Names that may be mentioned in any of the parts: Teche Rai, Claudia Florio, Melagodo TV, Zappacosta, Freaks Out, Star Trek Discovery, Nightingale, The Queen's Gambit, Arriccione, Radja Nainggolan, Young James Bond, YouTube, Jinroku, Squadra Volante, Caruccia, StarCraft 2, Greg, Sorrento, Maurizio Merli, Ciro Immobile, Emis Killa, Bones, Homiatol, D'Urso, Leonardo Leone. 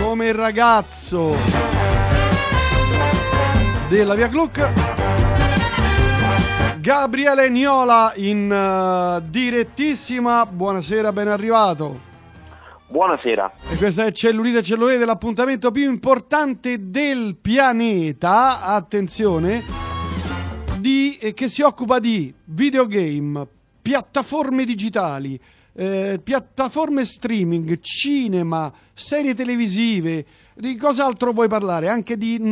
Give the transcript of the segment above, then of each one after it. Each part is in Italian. come il ragazzo della Via Cluck. Gabriele Niola in direttissima. Buonasera, ben arrivato. Buonasera. E questa è Cellulite e Cellulite, l'appuntamento più importante del pianeta, attenzione, che si occupa di videogame, piattaforme digitali, piattaforme streaming, cinema, serie televisive. Di cos'altro vuoi parlare? Anche di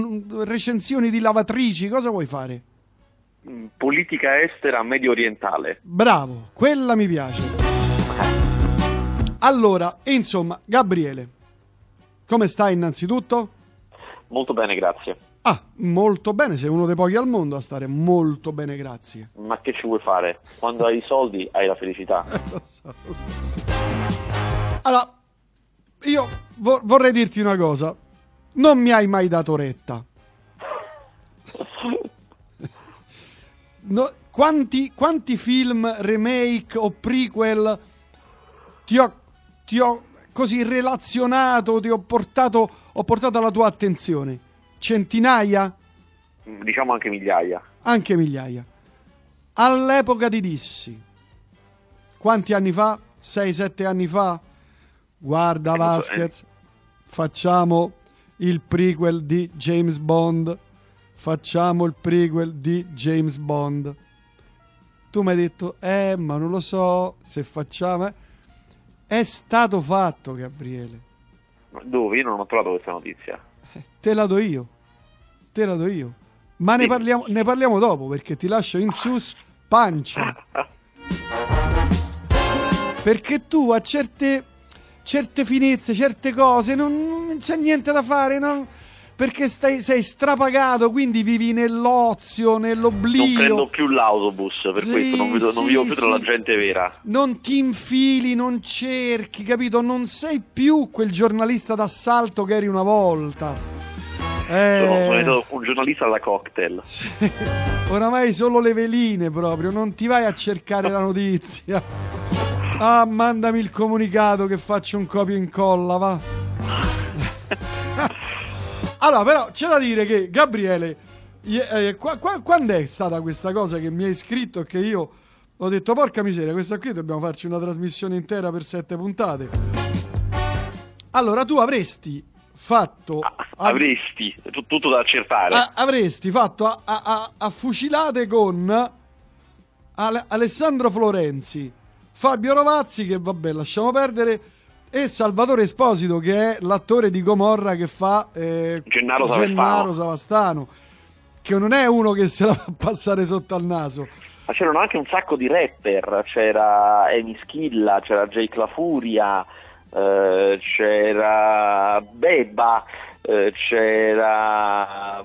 recensioni di lavatrici, cosa vuoi fare? Politica estera medio orientale. Bravo, quella mi piace. Allora, insomma, Gabriele, come stai innanzitutto? Molto bene, grazie. Ah, molto bene, sei uno dei pochi al mondo a stare molto bene, grazie. Ma che ci vuoi fare? Quando hai i soldi hai la felicità. Allora, io vorrei dirti una cosa. Non mi hai mai dato retta. No, quanti film, remake o prequel ti ho così relazionato, ho portato alla tua attenzione? Centinaia? Diciamo anche migliaia. Anche migliaia. All'epoca ti dissi, quanti anni fa? 6-7 anni fa? Guarda Vasquez, facciamo il prequel di James Bond. Facciamo il prequel di James Bond. Tu mi hai detto, ma non lo so se facciamo... È stato fatto, Gabriele. Dove? Io non ho trovato questa notizia. Te la do io. Ma sì. ne parliamo dopo, perché ti lascio in suspense. Perché tu a certe finezze, certe cose non c'è niente da fare, no? Perché sei strapagato, quindi vivi nell'ozio, nell'oblio. Non prendo più l'autobus, per sì, questo non vivo più tra la gente vera. Non ti infili, non cerchi, capito? Non sei più quel giornalista d'assalto che eri una volta. Sono un giornalista alla cocktail. Sì. Oramai solo le veline proprio, non ti vai a cercare la notizia. Ah, mandami il comunicato che faccio un copia e incolla, va. Allora, però, c'è da dire che, Gabriele, quando è stata questa cosa che mi hai scritto e che io ho detto, porca miseria, questa qui dobbiamo farci una trasmissione intera per 7 puntate? Allora, tu avresti fatto... Avresti, tutto da accertare. Avresti fatto a fucilate con Alessandro Florenzi, Fabio Rovazzi, che vabbè, lasciamo perdere... e Salvatore Esposito, che è l'attore di Gomorra che fa Gennaro Savastano, che non è uno che se la fa passare sotto al naso. Ma c'erano anche un sacco di rapper, c'era Emis Killa, c'era Jake La Furia, c'era Beba, c'era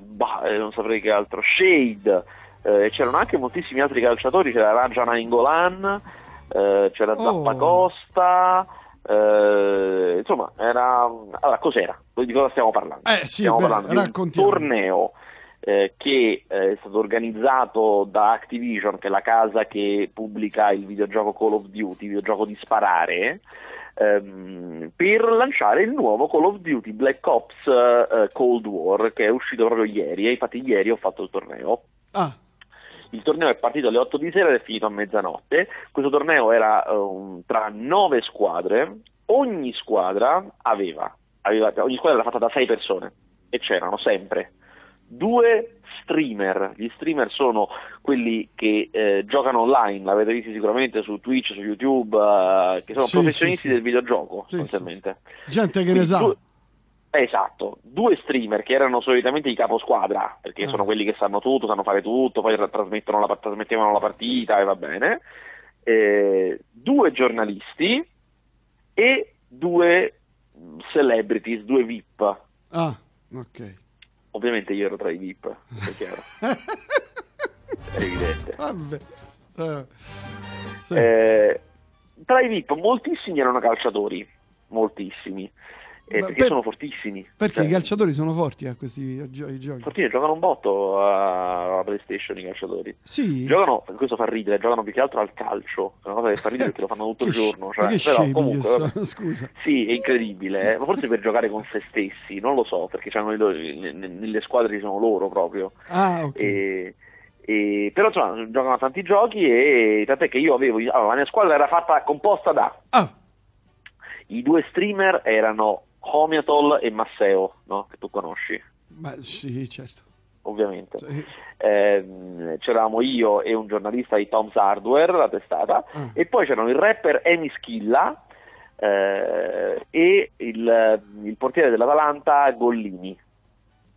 non saprei che altro, Shade, c'erano anche moltissimi altri calciatori, c'era Radja Nainggolan, c'era Zappacosta. Insomma, era... Allora, cos'era? Di cosa stiamo parlando? Sì, stiamo parlando di un torneo che è stato organizzato da Activision, che è la casa che pubblica il videogioco Call of Duty, videogioco di sparare, per lanciare il nuovo Call of Duty Black Ops Cold War, che è uscito proprio ieri, e infatti ieri ho fatto il torneo. Il torneo è partito alle 8 di sera ed è finito a mezzanotte. Questo torneo era tra 9 squadre, ogni squadra era fatta da 6 persone e c'erano sempre 2 streamer. Gli streamer sono quelli che giocano online, l'avete visto sicuramente su Twitch, su YouTube, che sono professionisti del videogioco, sostanzialmente. Sì. Gente che ne sa. Esatto, 2 streamer che erano solitamente i caposquadra, perché sono quelli che sanno tutto, sanno fare tutto, poi trasmettevano la partita e va bene, 2 giornalisti e 2 celebrities, 2 VIP. Ah, ok. Ovviamente io ero tra i VIP, è chiaro. È evidente. Vabbè. Sì. Tra i VIP moltissimi erano calciatori, moltissimi. Perché sono fortissimi. Perché i calciatori sono forti a questi giochi. Fortini, giocano un botto alla PlayStation i calciatori. Sì. Giocano, questo fa ridere, giocano più che altro al calcio. È una cosa che fa ridere perché lo fanno tutto il giorno. Cioè, però comunque, scusa. Sì, è incredibile. Ma forse per giocare con se stessi, non lo so, perché c'hanno nelle squadre ci sono loro proprio. Ah, ok. Però insomma, giocano a tanti giochi e tant'è che io avevo. Allora, la mia squadra era fatta composta da. Ah. I due streamer erano Homiatol e Masseo, no? Che tu conosci. Ma sì, certo. Ovviamente. Sì. C'eravamo io e un giornalista di Tom's Hardware, la testata, e poi c'erano il rapper Emis Killa e il portiere dell'Atalanta Gollini,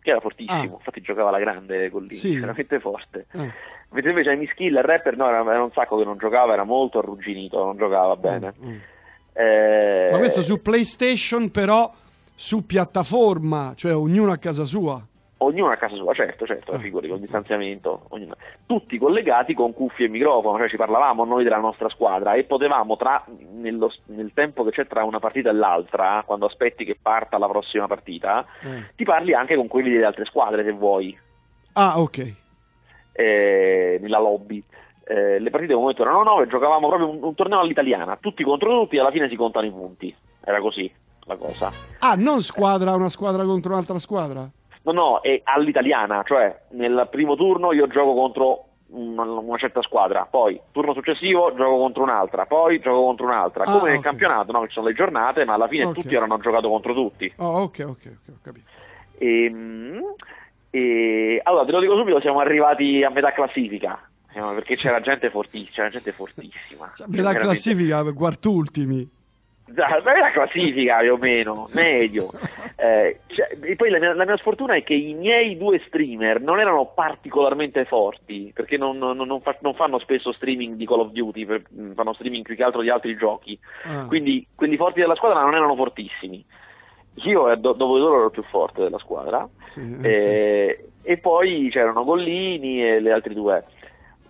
che era fortissimo, infatti giocava alla grande Gollini, sì. Veramente forte. Mentre invece Emis Killa, il rapper, no, era un sacco che non giocava, era molto arrugginito, non giocava bene. Ma questo su PlayStation, però su piattaforma, cioè ognuno a casa sua. Ognuno a casa sua, certo, figurati, con distanziamento, ognuno. Tutti collegati con cuffie e microfono, cioè ci parlavamo noi della nostra squadra e potevamo nel tempo che c'è tra una partita e l'altra, quando aspetti che parta la prossima partita, ti parli anche con quelli delle altre squadre se vuoi. Ah, ok. Nella lobby. Le partite al momento erano 9, giocavamo proprio un torneo all'italiana, tutti contro tutti, alla fine si contano i punti, era così la cosa. Ah, non squadra, una squadra contro un'altra squadra? No, è all'italiana, cioè nel primo turno io gioco contro una certa squadra, poi turno successivo gioco contro un'altra, poi gioco contro un'altra, come nel campionato, no? Ci sono le giornate, ma alla fine tutti erano giocato contro tutti. Oh, ok, ho capito. Allora, te lo dico subito, siamo arrivati a metà classifica. Perché c'era gente fortissima. Cioè, la classifica, quartultimi. La classifica più o meno, medio. E poi la mia sfortuna è che i miei due streamer non erano particolarmente forti, perché non fanno spesso streaming di Call of Duty, fanno streaming più che altro di altri giochi. Quindi quelli forti della squadra non erano fortissimi. Io dopo di loro ero più forte della squadra. Sì, e poi c'erano Gollini e le altri due.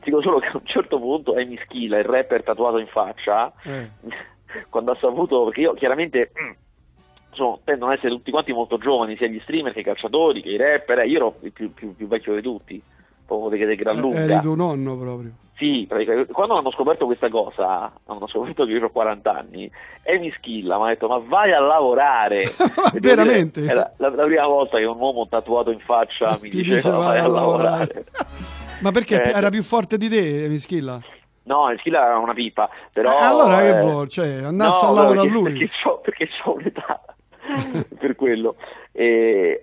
Dico solo che a un certo punto Emis Killa, il rapper tatuato in faccia, quando ha saputo, perché io chiaramente tendono ad essere tutti quanti molto giovani, sia gli streamer che i calciatori che i rapper, io ero il più vecchio di tutti, proprio di gran lunga. Eri tuo nonno proprio. Sì, quando hanno scoperto questa cosa, hanno scoperto che io ho 40 anni, Emis Killa mi ha detto: ma vai a lavorare. Veramente? Dire, è la prima volta che un uomo tatuato in faccia mi diceva vai a lavorare. Ma perché era più forte di te, Emis Killa? No, Emis Killa era una pipa, però... allora che vuol? Cioè, andasse al lavoro a lui? Perché c'ho un'età per quello.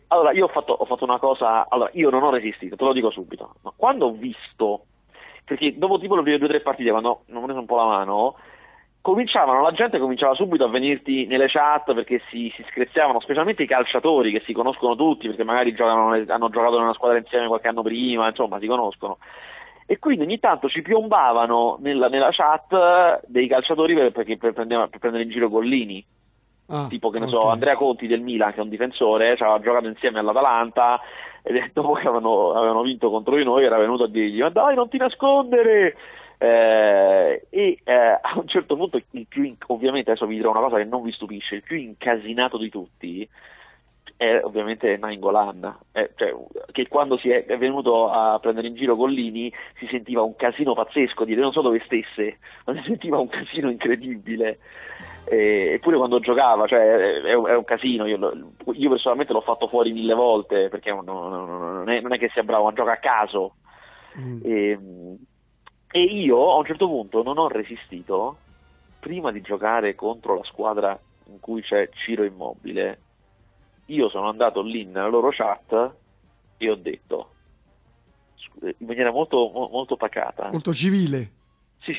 Allora, io ho fatto una cosa... Allora, io non ho resistito, te lo dico subito. Ma quando ho visto... Perché dopo tipo le prime 2 o 3 partite, quando non ho preso un po' la mano... la gente cominciava subito a venirti nelle chat perché si screziavano, specialmente i calciatori che si conoscono tutti, perché magari hanno giocato in una squadra insieme qualche anno prima, insomma si conoscono, e quindi ogni tanto ci piombavano nella chat dei calciatori per prendere in giro Gollini, tipo che ne so, Andrea Conti del Milan, che è un difensore, cioè, aveva giocato insieme all'Atalanta e dopo che avevano vinto contro di noi era venuto a dirgli: ma dai, non ti nascondere! A un certo punto ovviamente adesso vi dirò una cosa che non vi stupisce, il più incasinato di tutti è ovviamente Nainggolan, cioè, che quando si è venuto a prendere in giro Gollini si sentiva un casino pazzesco, non so dove stesse, ma si sentiva un casino incredibile, eppure quando giocava, cioè, è un casino. Io personalmente l'ho fatto fuori 1000 volte, perché non è che sia bravo, ma gioca a caso. E io a un certo punto non ho resistito, prima di giocare contro la squadra in cui c'è Ciro Immobile, io sono andato lì nella loro chat e ho detto, in maniera molto, molto pacata. Molto civile. Sì.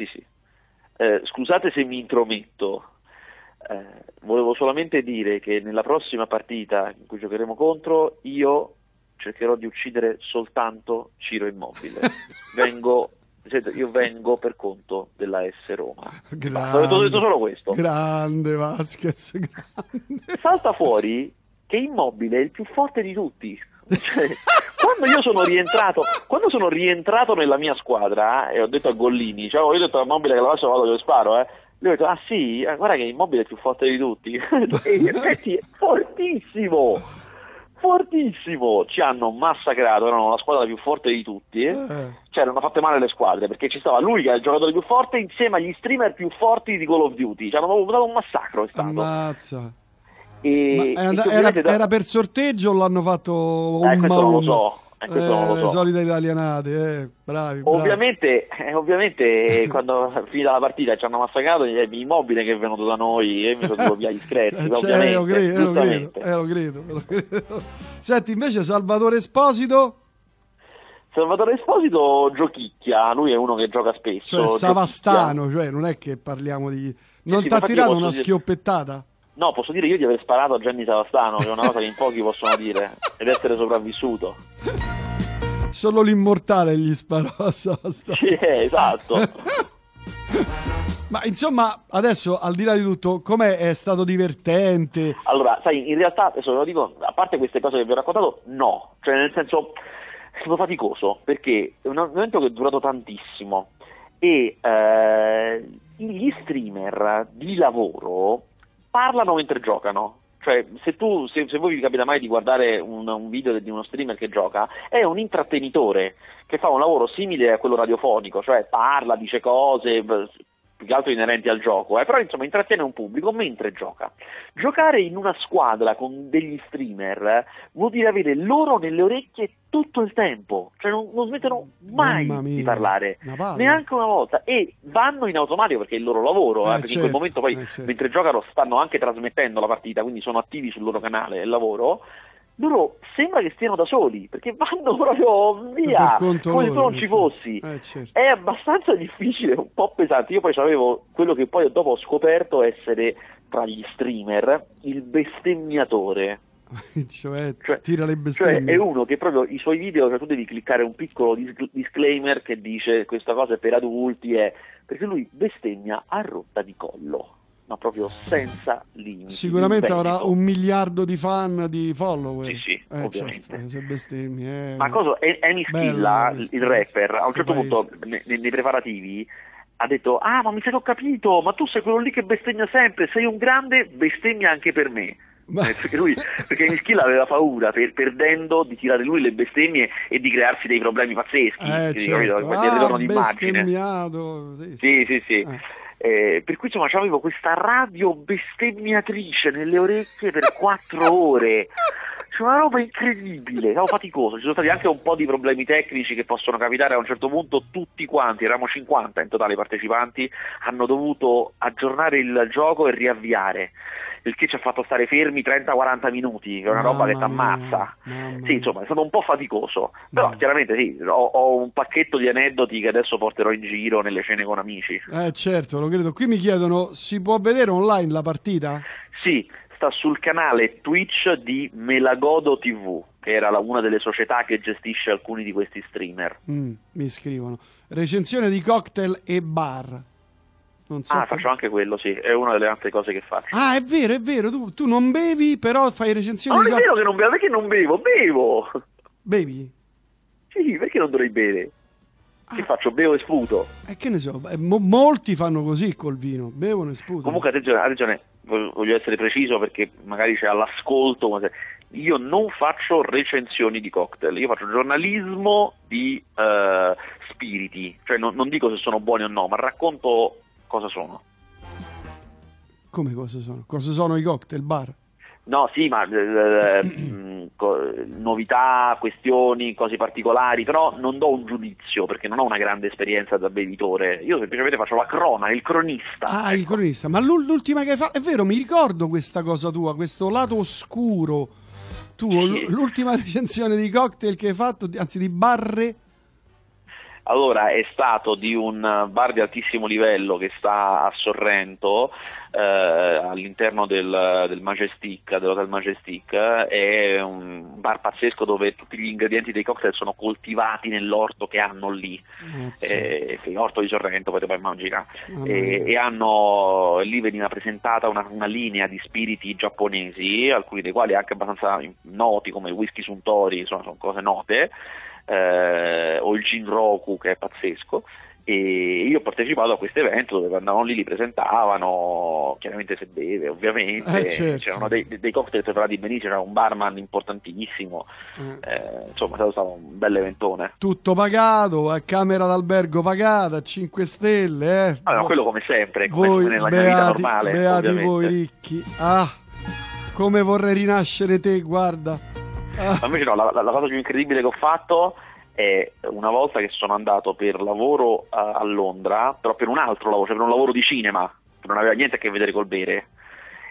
Scusate se mi intrometto, volevo solamente dire che nella prossima partita in cui giocheremo contro, io cercherò di uccidere soltanto Ciro Immobile. Io vengo per conto della S Roma. Grande, ho detto solo questo. Grande Vasquez, grande. Salta fuori che Immobile è il più forte di tutti. Cioè, quando sono rientrato nella mia squadra e ho detto a Gollini, cioè io ho detto a Immobile che la faccio, vado, io sparo, lui ha detto: ah sì, guarda che Immobile è il più forte di tutti. E in effetti fortissimo, fortissimo. Ci hanno massacrato, erano la squadra più forte di tutti, cioè non hanno fatto male le squadre, perché ci stava lui che è il giocatore più forte insieme agli streamer più forti di Call of Duty, ci hanno proprio dato un massacro, è stato. Ammazza. E era per sorteggio o l'hanno fatto un questo non lo so. Le solite italianate, bravi. Ovviamente quando finita la partita ci hanno massacrato, Immobile che è venuto da noi e mi sono dato via gli screzi. Lo credo. Senti, invece Salvatore Esposito giochicchia, lui è uno che gioca spesso. Cioè, Savastano, cioè non è che parliamo di... Non sì, ti ha tirato una schioppettata? No, posso dire io di aver sparato a Gianni Savastano, che è una cosa che in pochi possono dire, ed essere sopravvissuto. Solo l'immortale gli sparò a Savastano. Sì, esatto. Ma insomma, adesso, al di là di tutto, com'è? È stato divertente? Allora, sai, in realtà, adesso ve lo dico, a parte queste cose che vi ho raccontato, no. Cioè, nel senso, è stato faticoso, perché è un evento che è durato tantissimo, e gli streamer di lavoro... parlano mentre giocano, cioè se voi vi capita mai di guardare un video di uno streamer che gioca, è un intrattenitore che fa un lavoro simile a quello radiofonico, cioè parla, dice cose, più che altro inerenti al gioco, però insomma intrattiene un pubblico mentre gioca. Giocare in una squadra con degli streamer vuol dire avere loro nelle orecchie tutto il tempo, cioè non smettono mai di parlare, neanche una volta, e vanno in automatico perché è il loro lavoro, perché certo, in quel momento poi certo, mentre giocano stanno anche trasmettendo la partita, quindi sono attivi sul loro canale del lavoro. Loro sembra che stiano da soli perché vanno proprio via come se tu non ci fossi, certo. È abbastanza difficile, un po' pesante. Io poi avevo quello che poi dopo ho scoperto essere tra gli streamer il bestemmiatore. Cioè, tira le bestemmie. Cioè è uno che proprio i suoi video, cioè tu devi cliccare un piccolo disclaimer che dice questa cosa è per adulti, perché lui bestemmia a rotta di collo, ma proprio senza limiti. Sicuramente avrà 1 miliardo di fan, di follower. Sì, ovviamente. Certo, bestemmi, ma cosa Emis Killa, il rapper, a un certo punto nei preparativi ha detto: ah, ma mi sa che ho capito, ma tu sei quello lì che bestemmia sempre, sei un grande, bestemmia anche per me. Perché Emis Killa aveva paura perdendo di tirare lui le bestemmie e di crearsi dei problemi pazzeschi, certo. Ritorno d'immagine. Sì. Per cui insomma avevo questa radio bestemmiatrice nelle orecchie per 4 ore. C'è una roba incredibile, stavo faticoso, ci sono stati anche un po' di problemi tecnici che possono capitare a un certo punto. Tutti quanti, eravamo 50 in totale i partecipanti, hanno dovuto aggiornare il gioco e riavviare, il che ci ha fatto stare fermi 30-40 minuti, che è una roba che ti ammazza. Sì, insomma, è stato un po' faticoso, però chiaramente sì, ho un pacchetto di aneddoti che adesso porterò in giro nelle cene con amici. Certo, lo credo. Qui mi chiedono, si può vedere online la partita? Sì, sul canale Twitch di Melagodo TV, che era una delle società che gestisce alcuni di questi streamer. Mi scrivono recensione di cocktail e bar, non so faccio anche quello, sì, è una delle altre cose che faccio. È vero, tu non bevi però fai recensioni di cocktail. È vero che non bevo, perché non bevo. Bevi? Sì, perché non dovrei bere? Che faccio? Bevo e sputo. Che ne so, molti fanno così col vino, bevono e sputo. Comunque attenzione, voglio essere preciso perché magari c'è all'ascolto. Io non faccio recensioni di cocktail, io faccio giornalismo di spiriti, cioè non dico se sono buoni o no, ma racconto cosa sono. Come cosa sono? Cosa sono i cocktail bar? No, sì, ma novità, questioni, cose particolari, però non do un giudizio perché non ho una grande esperienza da bevitore. Io semplicemente faccio la crona, il cronista. Il cronista, ma l'ultima che hai fatto, è vero, mi ricordo questa cosa tua, questo lato oscuro tuo, sì. L'ultima recensione di cocktail che hai fatto, anzi di barre? Allora, è stato di un bar di altissimo livello che sta a Sorrento, all'interno del Majestic, dell'hotel Majestic. È un bar pazzesco dove tutti gli ingredienti dei cocktail sono coltivati nell'orto che hanno lì, l'orto di Sorrento, potete immaginare, e hanno lì veniva presentata una linea di spiriti giapponesi, alcuni dei quali anche abbastanza noti come il whisky suntory, insomma sono cose note. O il Jinroku, che è pazzesco, e io ho partecipato a questo evento dove andavano lì, li presentavano, chiaramente se beve ovviamente, certo. C'erano dei cocktail preparati benissimo, c'era un barman importantissimo, insomma è stato un bel eventone, tutto pagato, a camera d'albergo pagata, 5 stelle Allora, quello come sempre, come voi, nella mia vita normale, beati ovviamente. Voi ricchi, come vorrei rinascere te, guarda. Ma invece no, la cosa più incredibile che ho fatto è una volta che sono andato per lavoro a Londra, però per un altro lavoro, cioè per un lavoro di cinema, che non aveva niente a che vedere col bere,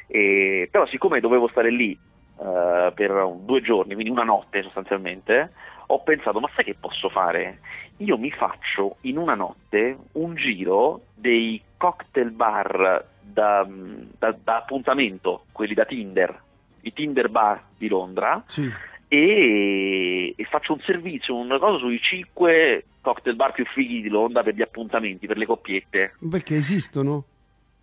e però siccome dovevo stare lì per 2 giorni, quindi una notte sostanzialmente, ho pensato, ma sai che posso fare? Io mi faccio in una notte un giro dei cocktail bar da appuntamento, quelli da Tinder, i Tinder bar di Londra, sì. E faccio un servizio, una cosa sui 5 cocktail bar più fighi di Londra per gli appuntamenti, per le coppiette. Perché esistono?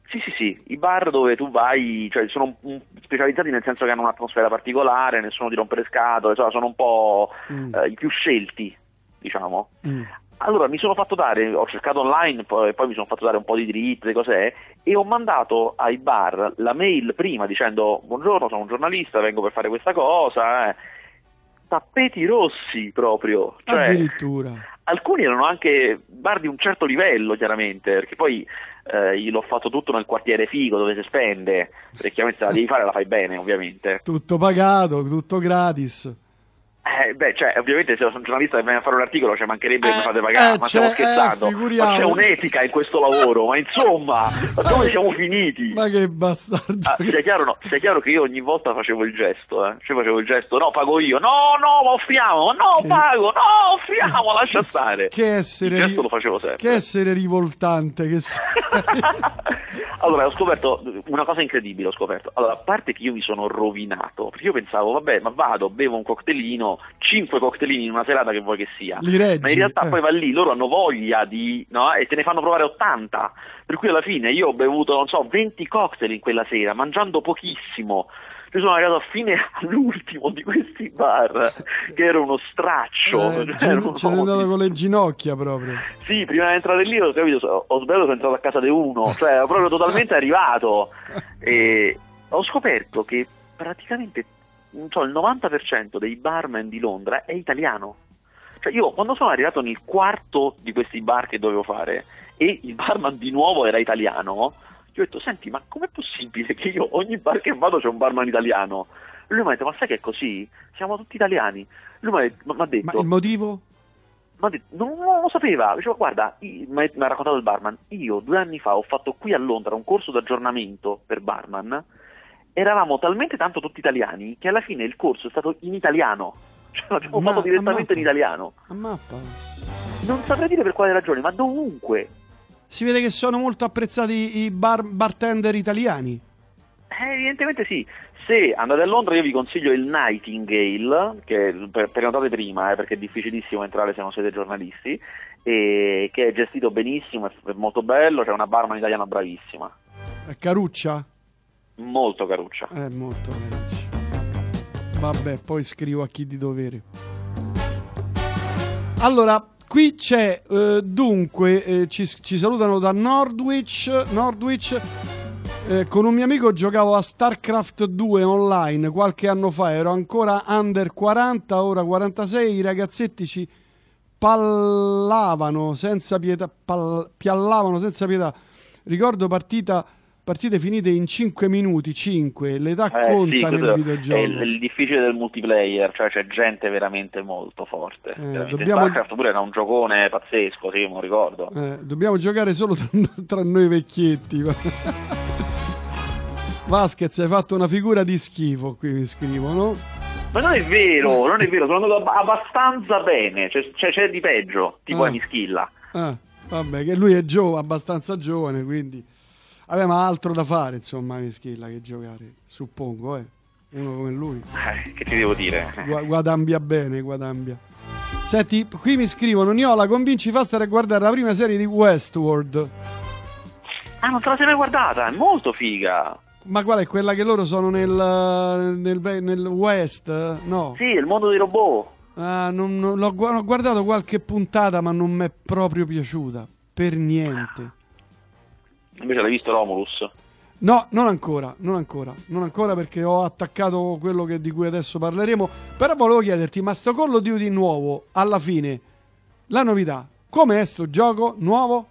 Sì, sì, sì, i bar dove tu vai, cioè sono specializzati nel senso che hanno un'atmosfera particolare, nessuno ti rompe le scatole, cioè sono un po' i più scelti, diciamo. Allora mi sono fatto dare, ho cercato online, poi mi sono fatto dare un po' di dritte, cos'è, e ho mandato ai bar la mail prima dicendo buongiorno, sono un giornalista, vengo per fare questa cosa. Tappeti rossi proprio, cioè, addirittura alcuni erano anche bar di un certo livello, chiaramente, perché poi io l'ho fatto tutto nel quartiere figo dove si spende, perché chiaramente la devi fare, la fai bene ovviamente, tutto pagato, tutto gratis. Beh, cioè, ovviamente se sono un giornalista che viene a fare un articolo, cioè, mancherebbe che mi fate pagare, ma stiamo scherzando, ma c'è un'etica in questo lavoro, ma insomma, ma dove siamo finiti? Ma che bastardo! Sia chiaro che io ogni volta facevo il gesto, cioè facevo il gesto, no, pago io, no, ma offriamo, no, pago, no, offriamo, lascia stare. Che essere, il gesto lo facevo sempre. Che essere rivoltante che sei. Allora, ho scoperto una cosa incredibile, Allora, a parte che io mi sono rovinato, perché io pensavo, vabbè, ma vado, bevo un cocktailino, 5 cocktailini in una serata che vuoi che sia, reggi, ma in realtà poi va lì, loro hanno voglia di, no? E te ne fanno provare 80, per cui alla fine io ho bevuto, non so, 20 cocktail in quella sera, mangiando pochissimo. Io sono arrivato a fine all'ultimo di questi bar, che era uno straccio, c'è andato con le ginocchia proprio. Sì, prima di entrare lì ho sbagliato, sono entrato a casa di uno, cioè ero proprio totalmente arrivato, e ho scoperto che praticamente il 90% dei barman di Londra è italiano. Cioè io quando sono arrivato nel quarto di questi bar che dovevo fare e il barman di nuovo era italiano, gli ho detto, senti, ma com'è possibile che io ogni bar che vado c'è un barman italiano? Lui mi ha detto, ma sai che è così? Siamo tutti italiani. Lui mi ha detto, ma il motivo? Non lo sapeva. Diceva, guarda, mi ha raccontato il barman, io 2 anni fa ho fatto qui a Londra un corso d'aggiornamento per barman. Eravamo talmente tanto tutti italiani che alla fine il corso è stato in italiano, cioè l'abbiamo fatto direttamente in italiano. Non saprei dire per quale ragione, ma dovunque. Si vede che sono molto apprezzati i bartender italiani. Evidentemente sì. Se andate a Londra io vi consiglio il Nightingale, che prenotate prima, perché è difficilissimo entrare se non siete giornalisti, e che è gestito benissimo, è molto bello, c'è una barman italiana bravissima. Caruccia? Molto Caruccia. Molto Caruccia. Vabbè, poi scrivo a chi di dovere. Allora, qui c'è, ci salutano da Norwich. Con un mio amico giocavo a StarCraft 2 online qualche anno fa, ero ancora under 40, ora 46, i ragazzetti ci piallavano senza pietà. Ricordo partite finite in 5 minuti, 5, l'età conta sì, nel videogioco. È il difficile del multiplayer, cioè c'è gente veramente molto forte. StarCraft pure era un giocone pazzesco, sì, me lo ricordo. Dobbiamo giocare solo tra noi vecchietti. Vasquez, hai fatto una figura di schifo, qui mi scrivono. Ma non è vero, sono andato abbastanza bene, c'è di peggio, tipo Emis Killa. Vabbè, che lui è abbastanza giovane, quindi... Vabbè, ma altro da fare, insomma, Emis Killa che giocare, suppongo, uno come lui. Che ti devo dire? Guadambia bene. Senti, qui mi scrivono, Niola, convinci Faster a guardare la prima serie di Westworld. Non te la sei mai guardata, è molto figa. Ma qual è quella che loro sono nel West? No. Sì, il mondo dei robot. Non l'ho guardato qualche puntata, ma non mi è proprio piaciuta. per niente. Invece l'hai visto Romulus? No, non ancora perché ho attaccato quello che, di cui adesso parleremo. Però volevo chiederti, ma sto Call of Duty nuovo, alla fine, la novità, com'è sto gioco nuovo?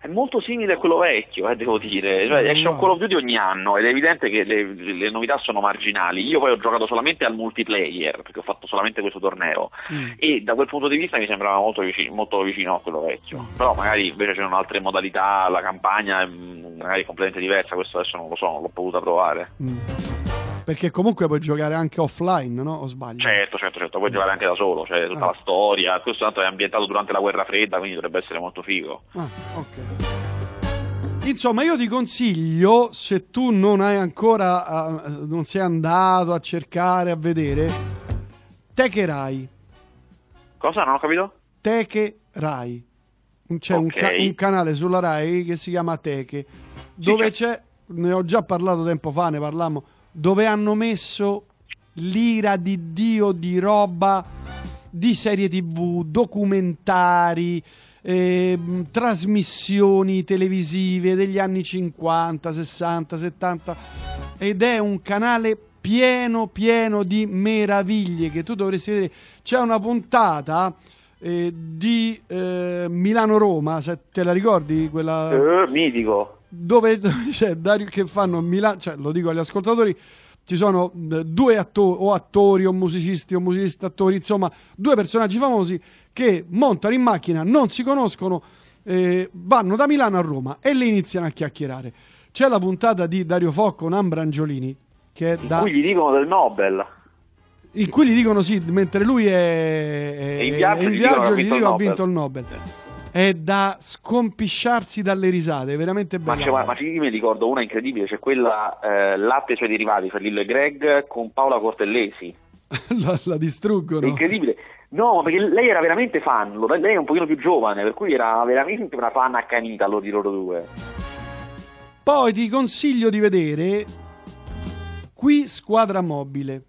È molto simile a quello vecchio, devo dire. Cioè, esce un Call of Duty ogni anno ed è evidente che le novità sono marginali. Io poi ho giocato solamente al multiplayer, perché ho fatto solamente questo torneo, e da quel punto di vista mi sembrava molto vicino a quello vecchio. Però magari invece c'erano altre modalità, la campagna magari completamente diversa, questo adesso non lo so, non l'ho potuta provare. Perché comunque puoi giocare anche offline, no? O sbaglio? Certo, puoi giocare anche da solo, cioè tutta la storia, questo tanto è ambientato durante la guerra fredda, quindi dovrebbe essere molto figo. Ok. Insomma, io ti consiglio, se tu non hai ancora, non sei andato a cercare, a vedere, Teche Rai. Cosa? Non ho capito? Teche Rai. C'è un canale sulla Rai che si chiama Teche, dove sì, c'è, ne ho già parlato tempo fa, ne parlammo, dove hanno messo l'ira di Dio di roba di serie TV, documentari, trasmissioni televisive degli anni 50, 60, 70, ed è un canale pieno di meraviglie che tu dovresti vedere. C'è una puntata di Milano-Roma, se te la ricordi quella? Mitico. Dove c'è Dario che fanno a Milano, cioè lo dico agli ascoltatori, ci sono due attori o musicisti o musicista attori, insomma due personaggi famosi che montano in macchina, non si conoscono, vanno da Milano a Roma e le iniziano a chiacchierare. C'è la puntata di Dario Fo con Ambrangiolini che è in cui gli dicono del Nobel, in cui gli dicono sì, mentre lui è in viaggio gli dicono ha vinto il Nobel. È da scompisciarsi dalle risate, è veramente bello. Ma io mi ricordo una incredibile, c'è quella Latte e suoi derivati, Ferrillo e Greg, con Paola Cortellesi. la distruggono. È incredibile. No, perché lei era veramente fan, lei è un pochino più giovane, per cui era veramente una fan accanita di loro due. Poi ti consiglio di vedere qui Squadra Mobile,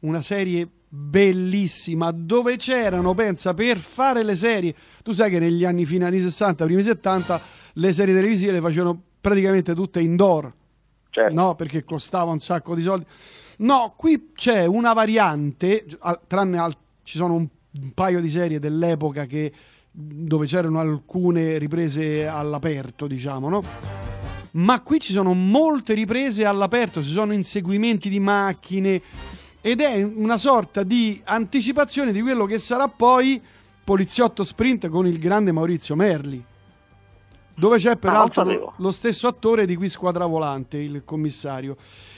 una serie bellissima dove c'erano, pensa, per fare le serie, tu sai che negli anni finali 60, primi 70 le serie televisive le facevano praticamente tutte indoor, certo, no? Perché costava un sacco di soldi. No, qui c'è una variante, tranne ci sono un paio di serie dell'epoca che dove c'erano alcune riprese all'aperto, diciamo, no? Ma qui ci sono molte riprese all'aperto, ci sono inseguimenti di macchine. Ed è una sorta di anticipazione di quello che sarà poi Poliziotto Sprint con il grande Maurizio Merli, dove c'è peraltro lo stesso attore di qui Squadra Volante, il commissario,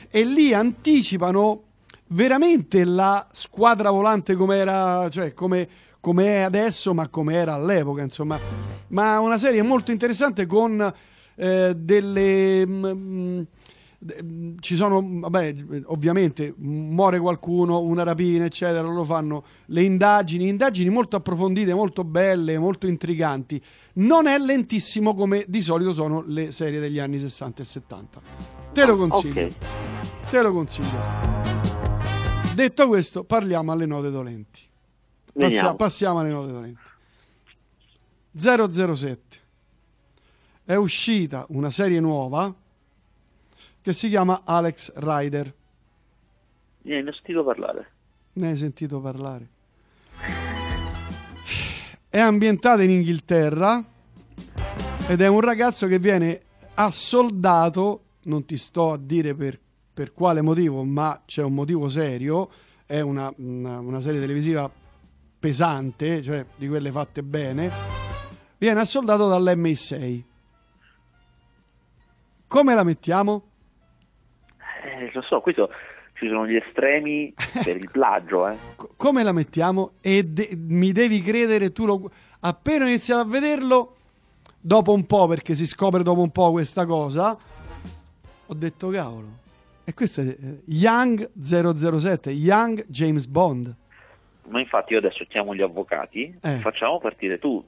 e lì anticipano veramente la Squadra Volante come era, cioè come è adesso, ma come era all'epoca, insomma. Ma una serie molto interessante con delle... ci sono, vabbè, ovviamente muore qualcuno, una rapina, eccetera, loro fanno le indagini molto approfondite, molto belle, molto intriganti. Non è lentissimo come di solito sono le serie degli anni 60 e 70. Te lo consiglio. Okay. Te lo consiglio. Detto questo, parliamo alle note dolenti. Passiamo alle note dolenti. 007. È uscita una serie nuova che si chiama Alex Rider. Ne ho sentito parlare. È ambientata in Inghilterra ed è un ragazzo che viene assoldato, non ti sto a dire per quale motivo, ma c'è un motivo serio, è una serie televisiva pesante, cioè di quelle fatte bene, viene assoldato dall'MI6. Come la mettiamo? Lo so, questo ci sono gli estremi per il plagio. Come la mettiamo? E mi devi credere, tu appena iniziato a vederlo, dopo un po', perché si scopre dopo un po' questa cosa, ho detto cavolo, e questo è Young 007, Young James Bond. Ma infatti io adesso chiamo gli avvocati, facciamo partire tu,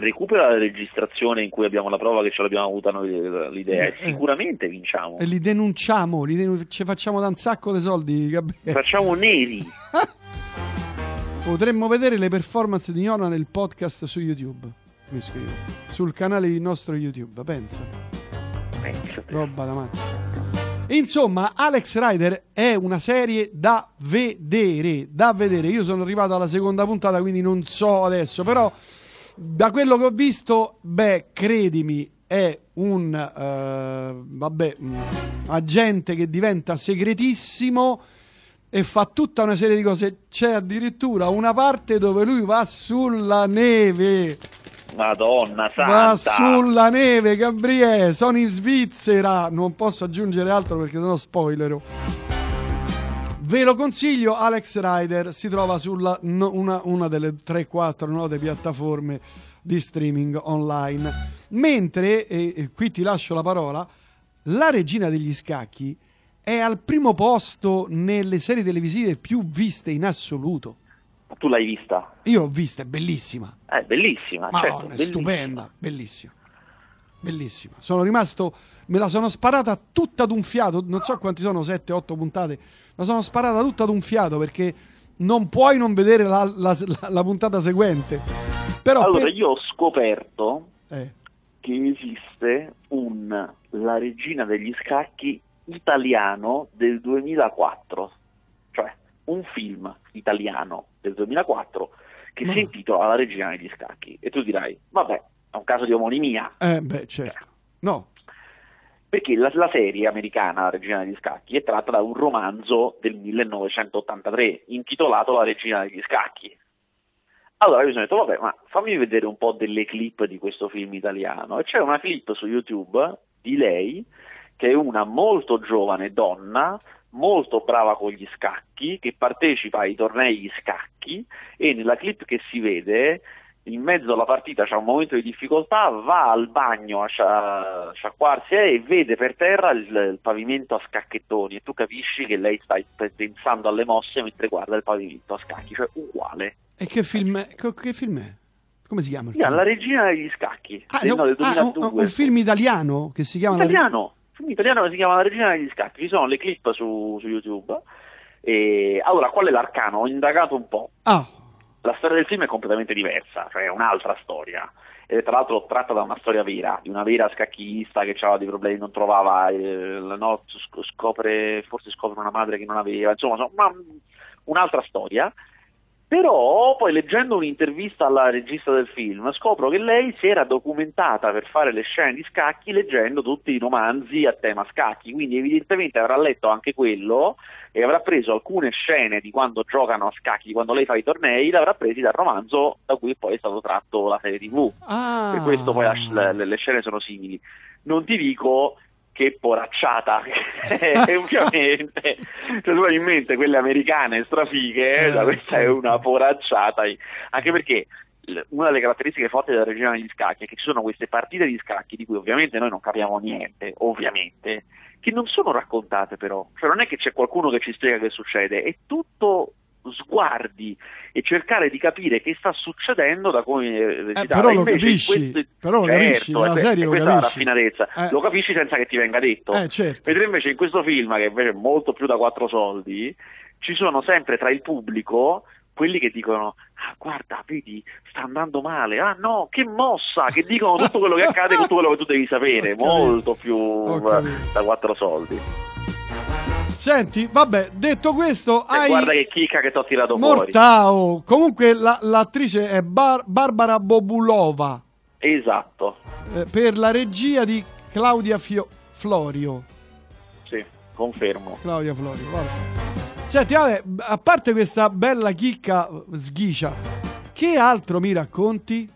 recupera la registrazione in cui abbiamo la prova che ce l'abbiamo avuta noi l'idea, sicuramente vinciamo. E li denunciamo, ci facciamo da un sacco di soldi, Gabriele. Facciamo neri. Potremmo vedere le performance di Niola nel podcast su YouTube. mi scrive, sul canale di nostro YouTube, pensa. Roba da matto. Insomma, Alex Rider è una serie da vedere, da vedere. Io sono arrivato alla seconda puntata, quindi non so adesso, però da quello che ho visto, beh, credimi, è un agente che diventa segretissimo e fa tutta una serie di cose. C'è addirittura una parte dove lui va sulla neve. Madonna santa. Va sulla neve, Gabriele. Sono in Svizzera. Non posso aggiungere altro perché sennò spoilero. Ve lo consiglio, Alex Rider. Si trova sulla una delle 3-4 note piattaforme di streaming online. Mentre, e qui ti lascio la parola, La Regina degli Scacchi è al primo posto nelle serie televisive più viste in assoluto. Tu l'hai vista? Io ho vista, è bellissima. È bellissima, ma certo, no, è stupenda, bellissima. Bellissima. Sono rimasto, me la sono sparata tutta ad un fiato, non so quanti sono, 7-8 puntate. La sono sparata tutta ad un fiato perché non puoi non vedere la puntata seguente. Però allora io ho scoperto che esiste un La Regina degli Scacchi italiano del 2004. Cioè un film italiano del 2004 che si intitola La Regina degli Scacchi, e tu dirai vabbè, è un caso di omonimia, certo, no, perché la serie americana La Regina degli Scacchi è tratta da un romanzo del 1983 intitolato La Regina degli Scacchi. Allora io mi sono detto vabbè, ma fammi vedere un po' delle clip di questo film italiano, e c'è una clip su YouTube di lei che è una molto giovane donna molto brava con gli scacchi, che partecipa ai tornei di scacchi, e nella clip che si vede in mezzo alla partita c'è un momento di difficoltà, va al bagno a sciacquarsi e vede per terra il pavimento a scacchettoni, e tu capisci che lei sta pensando alle mosse mentre guarda il pavimento a scacchi, cioè uguale. E che film è? Come si chiama? La Regina degli Scacchi, del 2002. Un film italiano che si chiama in italiano si chiama La Regina degli Scacchi. Ci sono le clip su YouTube. E allora, qual è l'arcano? Ho indagato un po'. La storia del film è completamente diversa, cioè è un'altra storia. E tra l'altro tratta da una storia vera, di una vera scacchista che aveva dei problemi, non trovava, scopre una madre che non aveva, insomma un'altra storia. Però poi, leggendo un'intervista alla regista del film, scopro che lei si era documentata per fare le scene di scacchi leggendo tutti i romanzi a tema scacchi, quindi evidentemente avrà letto anche quello e avrà preso alcune scene di quando giocano a scacchi, quando lei fa i tornei, l'avrà presi dal romanzo da cui poi è stato tratto la serie TV. Per questo poi le scene sono simili. Non ti dico che poracciata ovviamente, cioè tu hai in mente quelle americane strafighe, questa è una poracciata, anche perché una delle caratteristiche forti della Regina degli Scacchi è che ci sono queste partite di scacchi di cui ovviamente noi non capiamo niente, ovviamente, che non sono raccontate, però, cioè non è che c'è qualcuno che ci spiega che succede, è tutto sguardi e cercare di capire che sta succedendo da come però lo capisci, la serie lo capisci, la raffinatezza lo capisci senza che ti venga detto, certo. Mentre invece in questo film, che invece è molto più da 4 soldi, ci sono sempre tra il pubblico quelli che dicono guarda, vedi, sta andando male, no, che mossa, che dicono tutto quello che accade, tutto quello che tu devi sapere, molto più da 4 soldi. Senti, vabbè, detto questo, guarda che chicca che t'ho tirato fuori. Comunque l'attrice è Barbara Bobulova. Esatto. Per la regia di Claudia Florio. Sì, confermo. Claudia Florio, vabbè. Senti, vabbè, a parte questa bella chicca sghicia, che altro mi racconti?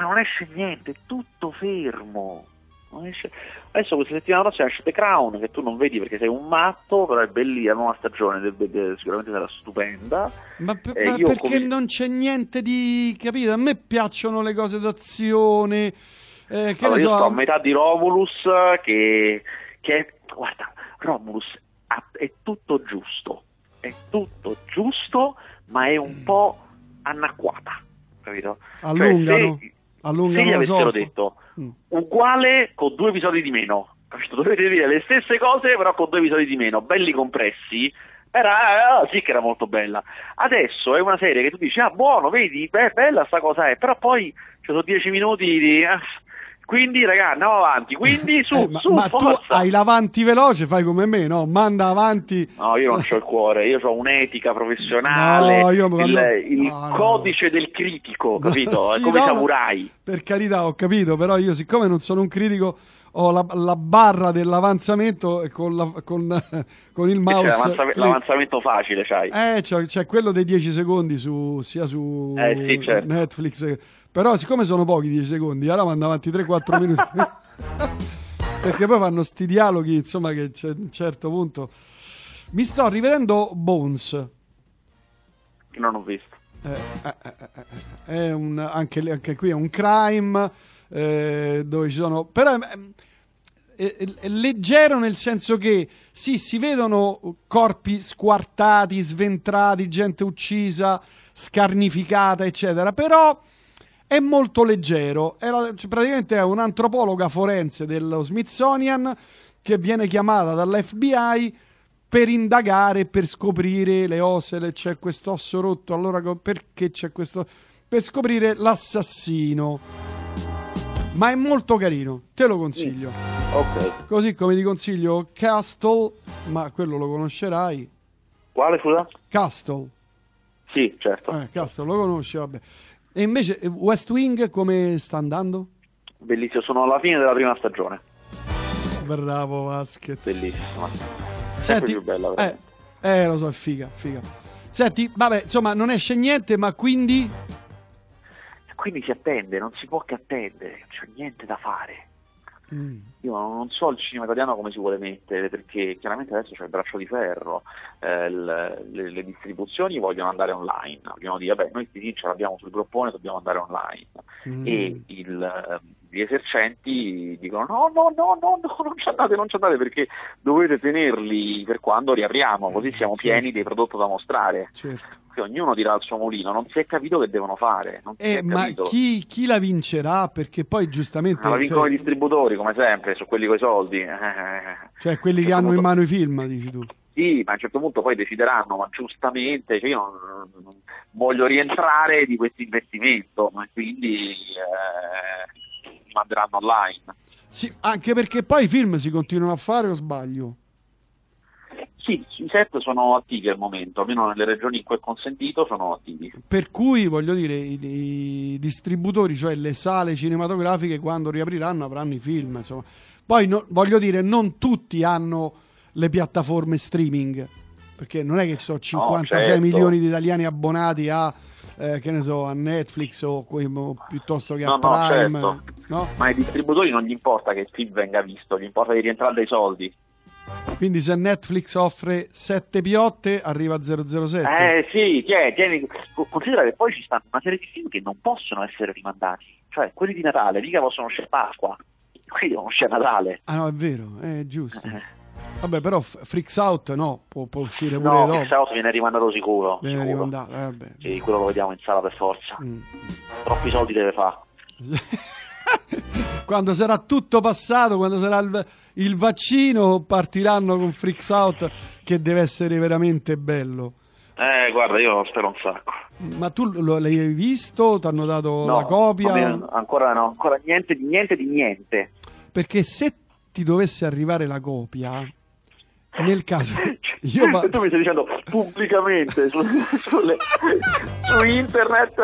Non esce niente, è tutto fermo. Non esce. Adesso questa settimana prossima esce The Crown, che tu non vedi perché sei un matto, però è bellissima, la nuova stagione sicuramente sarà stupenda. Ma perché non c'è niente di capito? A me piacciono le cose d'azione, io sto a metà di Romulus, che guarda, Romulus è tutto giusto, ma è un po' annacquata, capito? Allungano. Cioè, se gli avessero detto uguale con 2 episodi di meno, capito? Dovete dire le stesse cose però con 2 episodi di meno, belli compressi, era sì che era molto bella. Adesso è una serie che tu dici, ah buono, vedi, beh, bella sta cosa è, però poi ci sono 10 minuti di... Quindi, ragazzi, andiamo avanti. Quindi, su, ma forza. Tu hai l'avanti veloce, fai come me, no? Manda avanti. No, io non c'ho il cuore, io ho un'etica professionale, no, il codice del critico, capito? No, sì, è come samurai. Per carità, ho capito, però io, siccome non sono un critico, ho la barra dell'avanzamento con il mouse. L'avanzamento facile, c'hai. C'è quello dei 10 secondi sia su sì, certo. Netflix... Però siccome sono pochi 10 secondi, allora vanno avanti 3-4 minuti. Perché poi fanno sti dialoghi, insomma, che a un certo punto... Mi sto rivedendo Bones. Che non ho visto. È anche qui è un crime, dove ci sono... Però è leggero, nel senso che sì, si vedono corpi squartati, sventrati, gente uccisa, scarnificata, eccetera, però... È molto leggero, praticamente è un'antropologa forense dello Smithsonian che viene chiamata dall'FBI per indagare, per scoprire le ossa, c'è quest'osso rotto, allora perché c'è questo... per scoprire l'assassino. Ma è molto carino, te lo consiglio. Okay. Così come ti consiglio Castle, ma quello lo conoscerai. Quale, scusa? Castle. Sì, certo. Castle lo conosci, vabbè. E invece West Wing come sta andando? Bellissimo, sono alla fine della prima stagione. Bravo Vasquez. Bellissima. Senti, più bella, lo so, è figa. Senti, vabbè, insomma, non esce niente, ma quindi si attende, non si può che attendere, non c'è niente da fare. Io non so il cinema italiano come si vuole mettere, perché chiaramente adesso c'è il braccio di ferro, le distribuzioni vogliono andare online, vogliono dire vabbè, noi sì, ce l'abbiamo sul groppone, dobbiamo andare online. E gli esercenti dicono no, non ci andate perché dovete tenerli per quando riapriamo, così siamo pieni di prodotto da mostrare. Certo. Ognuno dirà al suo mulino, non si è capito che devono fare. Chi la vincerà? Perché poi giustamente... La vincono i distributori, come sempre, su quelli coi soldi. Cioè quelli che hanno in mano i film, dici tu. Sì, ma a un certo punto poi decideranno, ma giustamente, cioè io non voglio rientrare di questo investimento, ma quindi manderanno online. Sì, anche perché poi i film si continuano a fare, o sbaglio? Sì, i set sono attivi al momento, almeno nelle regioni in cui è consentito sono attivi. Per cui, voglio dire, i distributori, cioè le sale cinematografiche, quando riapriranno avranno i film, insomma. Poi, voglio dire, non tutti hanno le piattaforme streaming, perché non è che ci sono 56 milioni di italiani abbonati a... che ne so, a Netflix o piuttosto che a Prime. Certo. No? Ma ai distributori non gli importa che il film venga visto, gli importa di rientrare dai soldi. Quindi se Netflix offre 7 piotte arriva a 007. Sì, tieni. Considera che poi ci stanno una serie di film che non possono essere rimandati, cioè quelli di Natale, mica possono uscire Pasqua, quelli devono uscire Natale. Ah no, è vero, è giusto. Vabbè, però Freaks Out no, può uscire pure dopo. No, Freaks Out viene rimandato sicuro. Viene rimandato, vabbè. Sì, quello lo vediamo in sala per forza. Troppi soldi deve fare. Quando sarà tutto passato, quando sarà il vaccino, partiranno con Freaks Out, che deve essere veramente bello. Guarda, io lo spero un sacco. Ma tu l'hai visto? Ti hanno dato la copia? Ancora niente. Perché se ti dovesse arrivare la copia, nel caso tu mi stai dicendo pubblicamente su internet,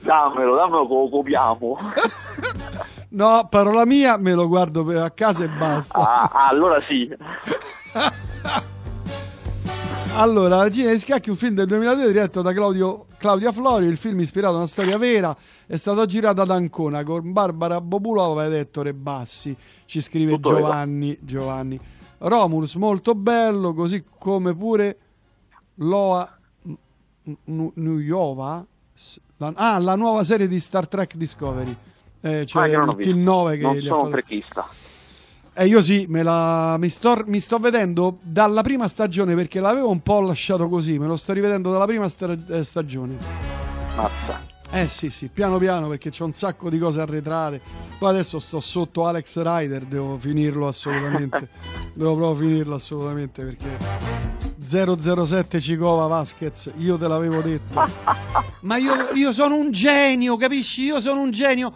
dammelo, copiamo. No, parola mia, me lo guardo a casa e basta. Allora sì. Allora, La regina di scacchi, un film del 2002 diretto da Claudia Florio. Il film, ispirato a una storia vera, è stato girato ad Ancona con Barbara Bobulova ed Ettore Bassi. Ci scrive tutto Giovanni. Romulus molto bello, così come pure Loa Nuova, la nuova serie di Star Trek Discovery. Cioè il Team 9 che non sono un trekkista. Io sì, mi sto vedendo dalla prima stagione, perché l'avevo un po' lasciato così, me lo sto rivedendo dalla prima stagione. Mazza. Sì, piano piano, perché c'ho un sacco di cose arretrate. Poi adesso sto sotto Alex Rider, devo finirlo assolutamente. Perché 007 Cicova Vasquez, io te l'avevo detto. Ma io sono un genio, capisci? Io sono un genio.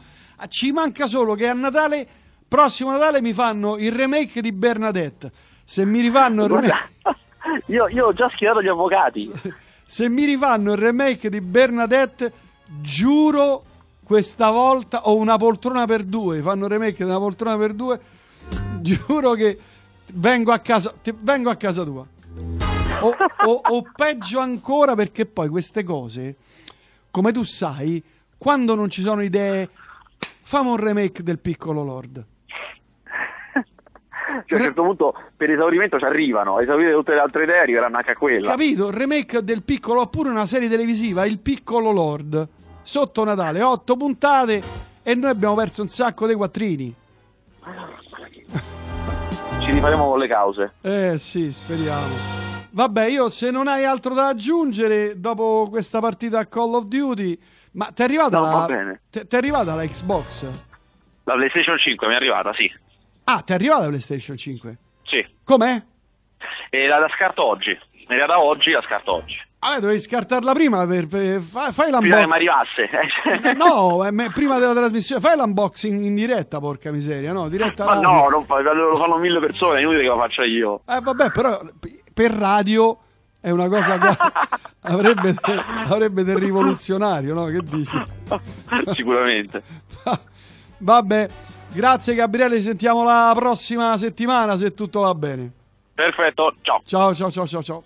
Ci manca solo che a Natale, prossimo Natale, mi fanno il remake di Bernadette. Se mi rifanno il remake... Io ho già schierato gli avvocati. Se mi rifanno il remake di Bernadette, giuro, questa volta ho una poltrona per due. Fanno il remake di Una poltrona per due, giuro che vengo a casa, vengo a casa tua. O peggio ancora, perché poi queste cose, come tu sai, quando non ci sono idee, famo un remake del Piccolo Lord. Cioè, a un certo punto per esaurimento ci arrivano, esaurite tutte le altre idee, arriveranno anche a quella. Capito? Il remake del Piccolo, oppure una serie televisiva, Il Piccolo Lord, sotto Natale, 8 puntate, e noi abbiamo perso un sacco dei quattrini. Ci rifaremo con le cause. Sì, speriamo. Vabbè, io, se non hai altro da aggiungere dopo questa partita a Call of Duty... Ma ti è arrivata, arrivata la Xbox? La PlayStation 5 mi è arrivata, sì. Ah, ti è arrivata la PlayStation 5? Sì. Com'è? La scarto oggi. In realtà oggi la scarto oggi. Ah, dovevi scartarla prima per fai l'unboxing. Prima che mi arrivasse. No, prima della trasmissione. Fai l'unboxing in diretta, porca miseria, no? Diretta. Ma radio. No, lo fanno 1000 persone, è inutile che lo faccia io. Vabbè, però per radio... È una cosa che avrebbe del rivoluzionario, no? Che dici? Sicuramente. Vabbè, grazie Gabriele, ci sentiamo la prossima settimana se tutto va bene. Perfetto, ciao. Ciao, ciao, ciao, ciao, ciao.